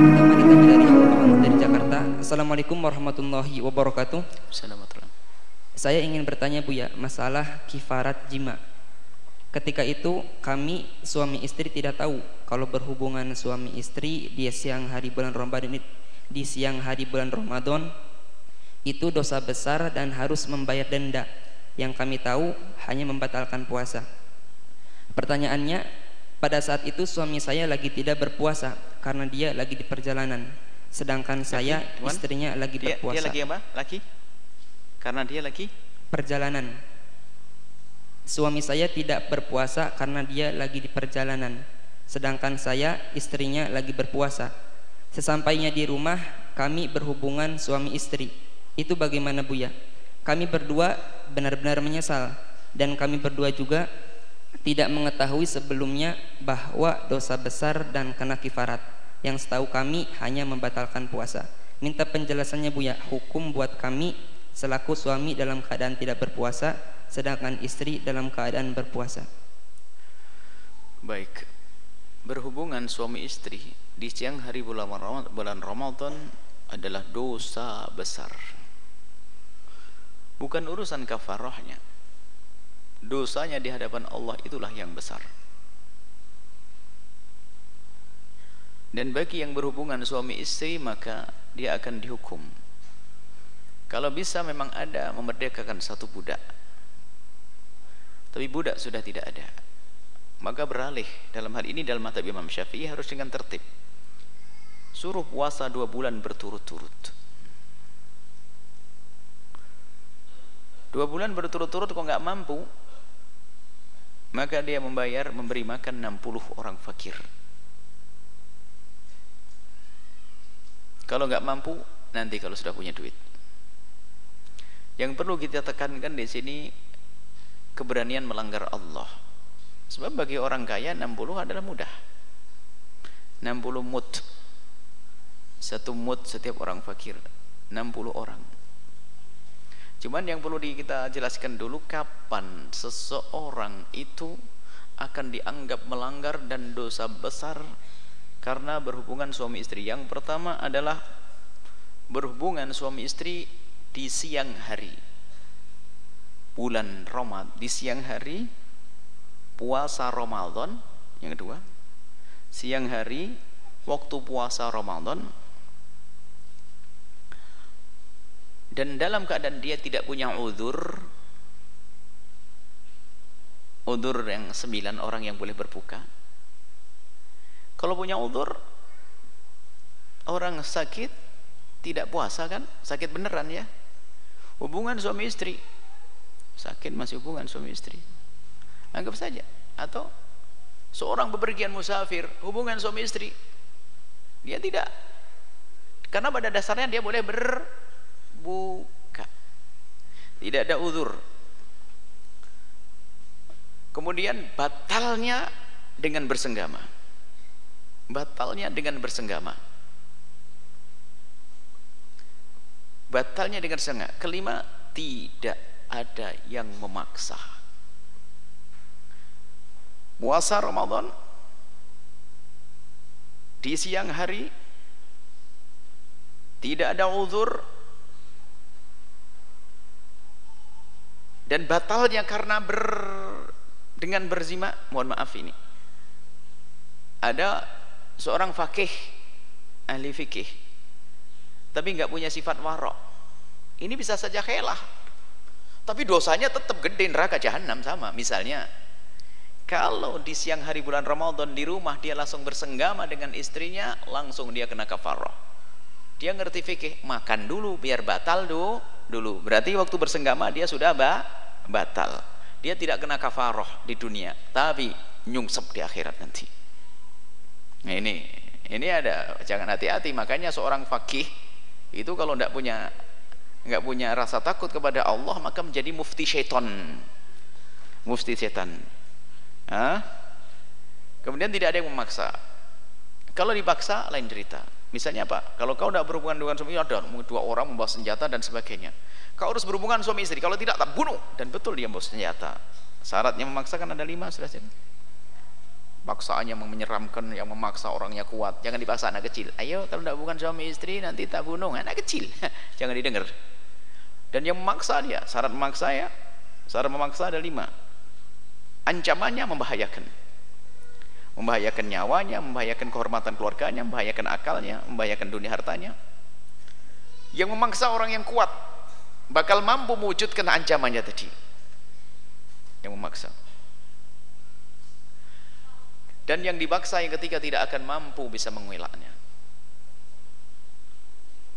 Kembali kami dari teman-teman dari Jakarta. Assalamualaikum warahmatullahi wabarakatuh. Saya ingin bertanya Buya masalah kifarat jima. Ketika itu kami suami istri tidak tahu kalau berhubungan suami istri di siang hari bulan Ramadan itu dosa besar dan harus membayar denda. Yang kami tahu hanya membatalkan puasa. Pertanyaannya, pada saat itu suami saya lagi tidak berpuasa karena dia lagi di perjalanan. Sedangkan saya istrinya lagi berpuasa. Dia lagi apa? Lagi? Karena dia lagi perjalanan. Suami saya tidak berpuasa karena dia lagi di perjalanan. Sedangkan saya istrinya lagi berpuasa. Sesampainya di rumah kami berhubungan suami istri. Itu bagaimana Buya? Kami berdua benar-benar menyesal dan kami berdua juga tidak mengetahui sebelumnya bahwa dosa besar dan kena kifarat. Yang setahu kami hanya membatalkan puasa. Minta penjelasannya Buya, hukum buat kami selaku suami dalam keadaan tidak berpuasa sedangkan istri dalam keadaan berpuasa. Baik, berhubungan suami istri di siang hari bulan Ramadan adalah dosa besar, bukan urusan kafarahnya. Dosanya di hadapan Allah itulah yang besar. Dan bagi yang berhubungan suami istri maka dia akan dihukum. Kalau bisa memang ada memerdekakan satu budak, tapi budak sudah tidak ada, maka beralih. Dalam hal ini dalam mazhab Imam Syafi'i harus dengan tertib, suruh puasa 2 bulan berturut-turut. 2 bulan berturut-turut kok nggak mampu, maka dia memberi makan 60 orang fakir. Kalau nggak mampu, nanti kalau sudah punya duit. Yang perlu kita tekankan di sini keberanian melanggar Allah. Sebab bagi orang kaya 60 adalah mudah. 60 mut. 1 mut setiap orang fakir, 60 orang. Cuman yang perlu kita jelaskan dulu, kapan seseorang itu akan dianggap melanggar dan dosa besar karena berhubungan suami istri. Yang pertama adalah berhubungan suami istri di siang hari bulan Ramadan, di siang hari puasa Ramadan. Yang kedua, siang hari waktu puasa Ramadan, dan dalam keadaan dia tidak punya uzur. Uzur yang 9 orang yang boleh berbuka. Kalau punya uzur, orang sakit tidak puasa kan, sakit beneran ya. Hubungan suami istri, sakit masih hubungan suami istri, anggap saja. Atau seorang bepergian musafir, hubungan suami istri, dia tidak, karena pada dasarnya dia boleh berbuka, tidak ada uzur. Kemudian batalnya dengan bersenggama, batalnya dengan sengaja. Kelima, tidak ada yang memaksa. Puasa Ramadan di siang hari, tidak ada uzur, dan batalnya karena dengan berzina. Mohon maaf, ini ada seorang faqih, ahli fikih, tapi nggak punya sifat warok. Ini bisa saja khelah, tapi dosanya tetap gede, neraka jahanam. Sama misalnya kalau di siang hari bulan Ramadan di rumah dia langsung bersenggama dengan istrinya, langsung dia kena kafarah. Dia ngerti fikih, makan dulu biar batal dulu, berarti waktu bersenggama dia sudah batal. Dia tidak kena kafarah di dunia, tapi nyungsep di akhirat nanti. Nah, ini ada, jangan, hati-hati. Makanya seorang faqih itu kalau nggak punya rasa takut kepada Allah, maka menjadi mufti setan. Hah? Kemudian tidak ada yang memaksa. Kalau dipaksa lain cerita. Misalnya apa? Kalau kau tidak berhubungan dengan suami, ada 2 orang membawa senjata dan sebagainya, kau harus berhubungan suami istri, kalau tidak tak bunuh. Dan betul dia membawa senjata, syaratnya memaksakan ada 5. paksaan yang menyeramkan, yang memaksa orangnya kuat. Jangan dipaksa anak kecil. Ayo, kalau tidak bukan suami istri nanti tak bunuh anak kecil. Jangan didengar. Dan yang memaksa dia, syarat memaksa ya, syarat memaksa ada 5. Ancamannya membahayakan, membahayakan nyawanya, membahayakan kehormatan keluarganya, membahayakan akalnya, membahayakan dunia hartanya. Yang memaksa orang yang kuat bakal mampu mewujudkan ancamannya tadi. Yang memaksa. Dan yang dibaksa yang ketika tidak akan mampu bisa mengelaknya.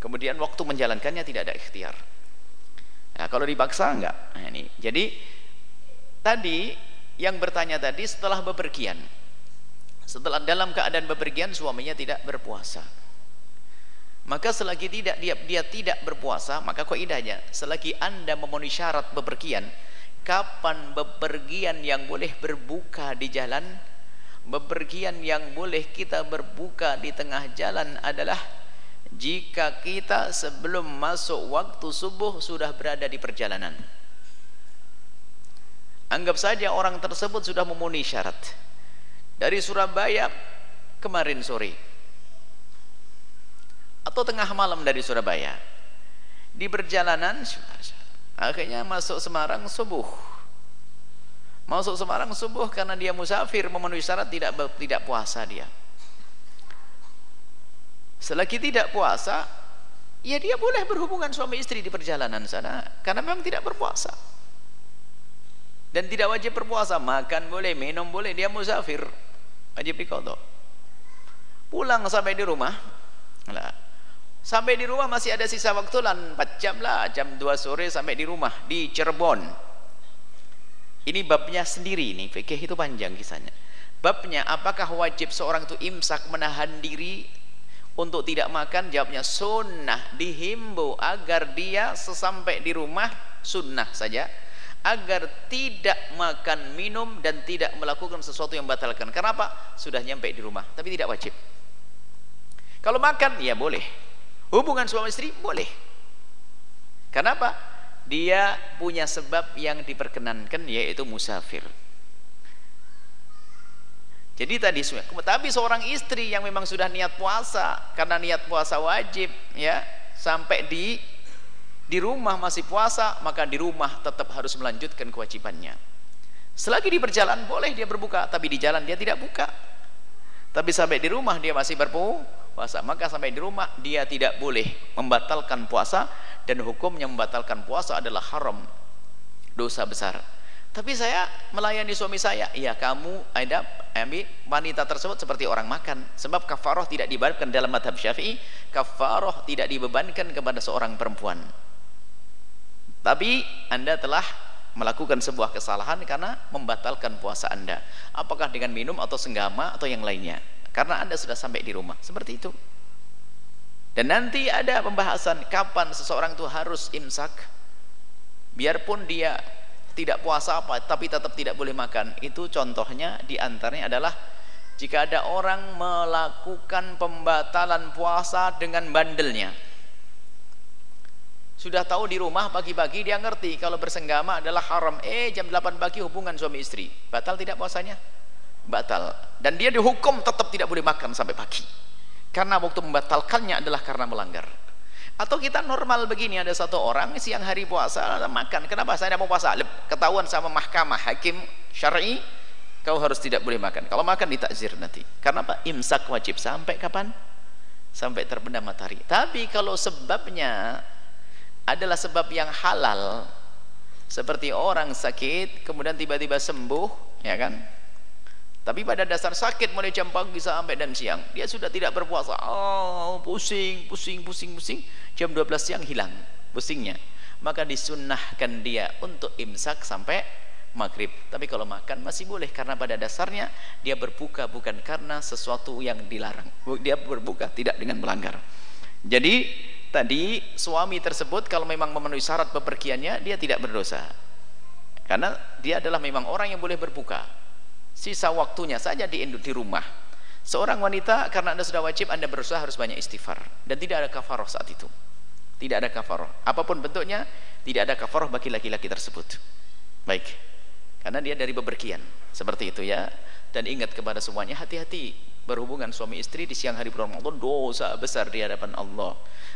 Kemudian waktu menjalankannya tidak ada ikhtiar. Nah, kalau dibaksa enggak. Nah, ini. Jadi tadi yang bertanya tadi setelah bepergian. Setelah dalam keadaan bepergian suaminya tidak berpuasa. Maka selagi tidak dia tidak berpuasa, maka kaidahnya selagi Anda memenuhi syarat bepergian, kapan bepergian yang boleh berbuka di jalan? Bepergian yang boleh kita berbuka di tengah jalan adalah jika kita sebelum masuk waktu subuh sudah berada di perjalanan. Anggap saja orang tersebut sudah memenuhi syarat. Dari Surabaya kemarin sore atau tengah malam dari Surabaya, di perjalanan akhirnya masuk Semarang subuh. Masuk Semarang subuh karena dia musafir memenuhi syarat tidak puasa dia. Selagi tidak puasa, ya dia boleh berhubungan suami istri di perjalanan sana karena memang tidak berpuasa. Dan tidak wajib berpuasa, makan boleh, minum boleh, dia musafir. Wajib diqadha. Pulang sampai di rumah. Nah, sampai di rumah masih ada sisa waktu 4 jam lah, jam 2 sore sampai di rumah di Cirebon. Ini babnya sendiri, ini fikih itu panjang kisahnya. Babnya apakah wajib seorang itu imsak menahan diri untuk tidak makan? Jawabnya sunnah, dihimbau agar dia sesampai di rumah sunnah saja, agar tidak makan minum dan tidak melakukan sesuatu yang batalkan. Kenapa? Sudah nyampe di rumah, tapi tidak wajib. Kalau makan ya boleh, hubungan suami istri boleh. Kenapa? Dia punya sebab yang diperkenankan, yaitu musafir. Jadi tadi, tapi seorang istri yang memang sudah niat puasa, karena niat puasa wajib ya, sampai di rumah masih puasa, maka di rumah tetap harus melanjutkan kewajibannya. Selagi di perjalanan boleh dia berbuka, tapi di jalan dia tidak buka. Tapi sampai di rumah dia masih berpuasa, maka sampai di rumah dia tidak boleh membatalkan puasa, dan hukumnya membatalkan puasa adalah haram, dosa besar. Tapi saya melayani suami saya, ya kamu ada wanita tersebut seperti orang makan, sebab kafaroh tidak dibebankan dalam madhab Syafi'i, kafaroh tidak dibebankan kepada seorang perempuan. Tapi Anda telah melakukan sebuah kesalahan karena membatalkan puasa Anda, apakah dengan minum atau senggama atau yang lainnya, karena Anda sudah sampai di rumah, seperti itu. Dan nanti ada pembahasan kapan seseorang itu harus imsak, biarpun dia tidak puasa apa tapi tetap tidak boleh makan. Itu contohnya diantaranya adalah jika ada orang melakukan pembatalan puasa dengan bandelnya. Sudah tahu di rumah pagi-pagi dia ngerti kalau bersenggama adalah haram, jam 8 pagi hubungan suami istri, batal tidak puasanya? Batal. Dan dia dihukum tetap tidak boleh makan sampai pagi, karena waktu membatalkannya adalah karena melanggar. Atau kita normal begini, ada satu orang siang hari puasa makan, kenapa saya tidak mau puasa? Ketahuan sama mahkamah hakim syar'i, kau harus tidak boleh makan, kalau makan ditakzir nanti. Karena apa? Imsak wajib sampai kapan? Sampai terbenam matahari. Tapi kalau sebabnya adalah sebab yang halal, seperti orang sakit kemudian tiba-tiba sembuh, ya kan? Tapi pada dasar sakit mulai jam pagi sampai jam siang dia sudah tidak berpuasa, pusing, jam 12 siang hilang pusingnya, maka disunnahkan dia untuk imsak sampai maghrib. Tapi kalau makan masih boleh, karena pada dasarnya dia berbuka bukan karena sesuatu yang dilarang, dia berbuka tidak dengan melanggar. Jadi tadi suami tersebut kalau memang memenuhi syarat bepergiannya dia tidak berdosa, karena dia adalah memang orang yang boleh berbuka, sisa waktunya saja di rumah. Seorang wanita karena Anda sudah wajib, Anda berusaha harus banyak istighfar, dan tidak ada kafaroh saat itu, tidak ada kafaroh apapun bentuknya, tidak ada kafaroh bagi laki-laki tersebut, baik, karena dia dari bepergian, seperti itu ya. Dan ingat kepada semuanya, hati-hati berhubungan suami istri di siang hari bulan Ramadan, dosa besar di hadapan Allah.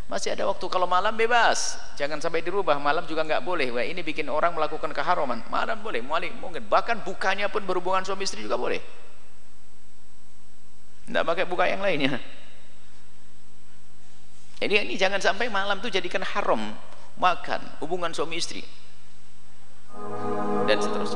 Masih ada waktu, kalau malam bebas, jangan sampai dirubah. Malam juga nggak boleh. Wah, ini bikin orang melakukan keharuman. Malam boleh, mungkin bahkan bukanya pun berhubungan suami istri juga boleh. Nggak pakai buka yang lainnya. Ini jangan sampai malam itu jadikan haram makan, hubungan suami istri, dan seterusnya.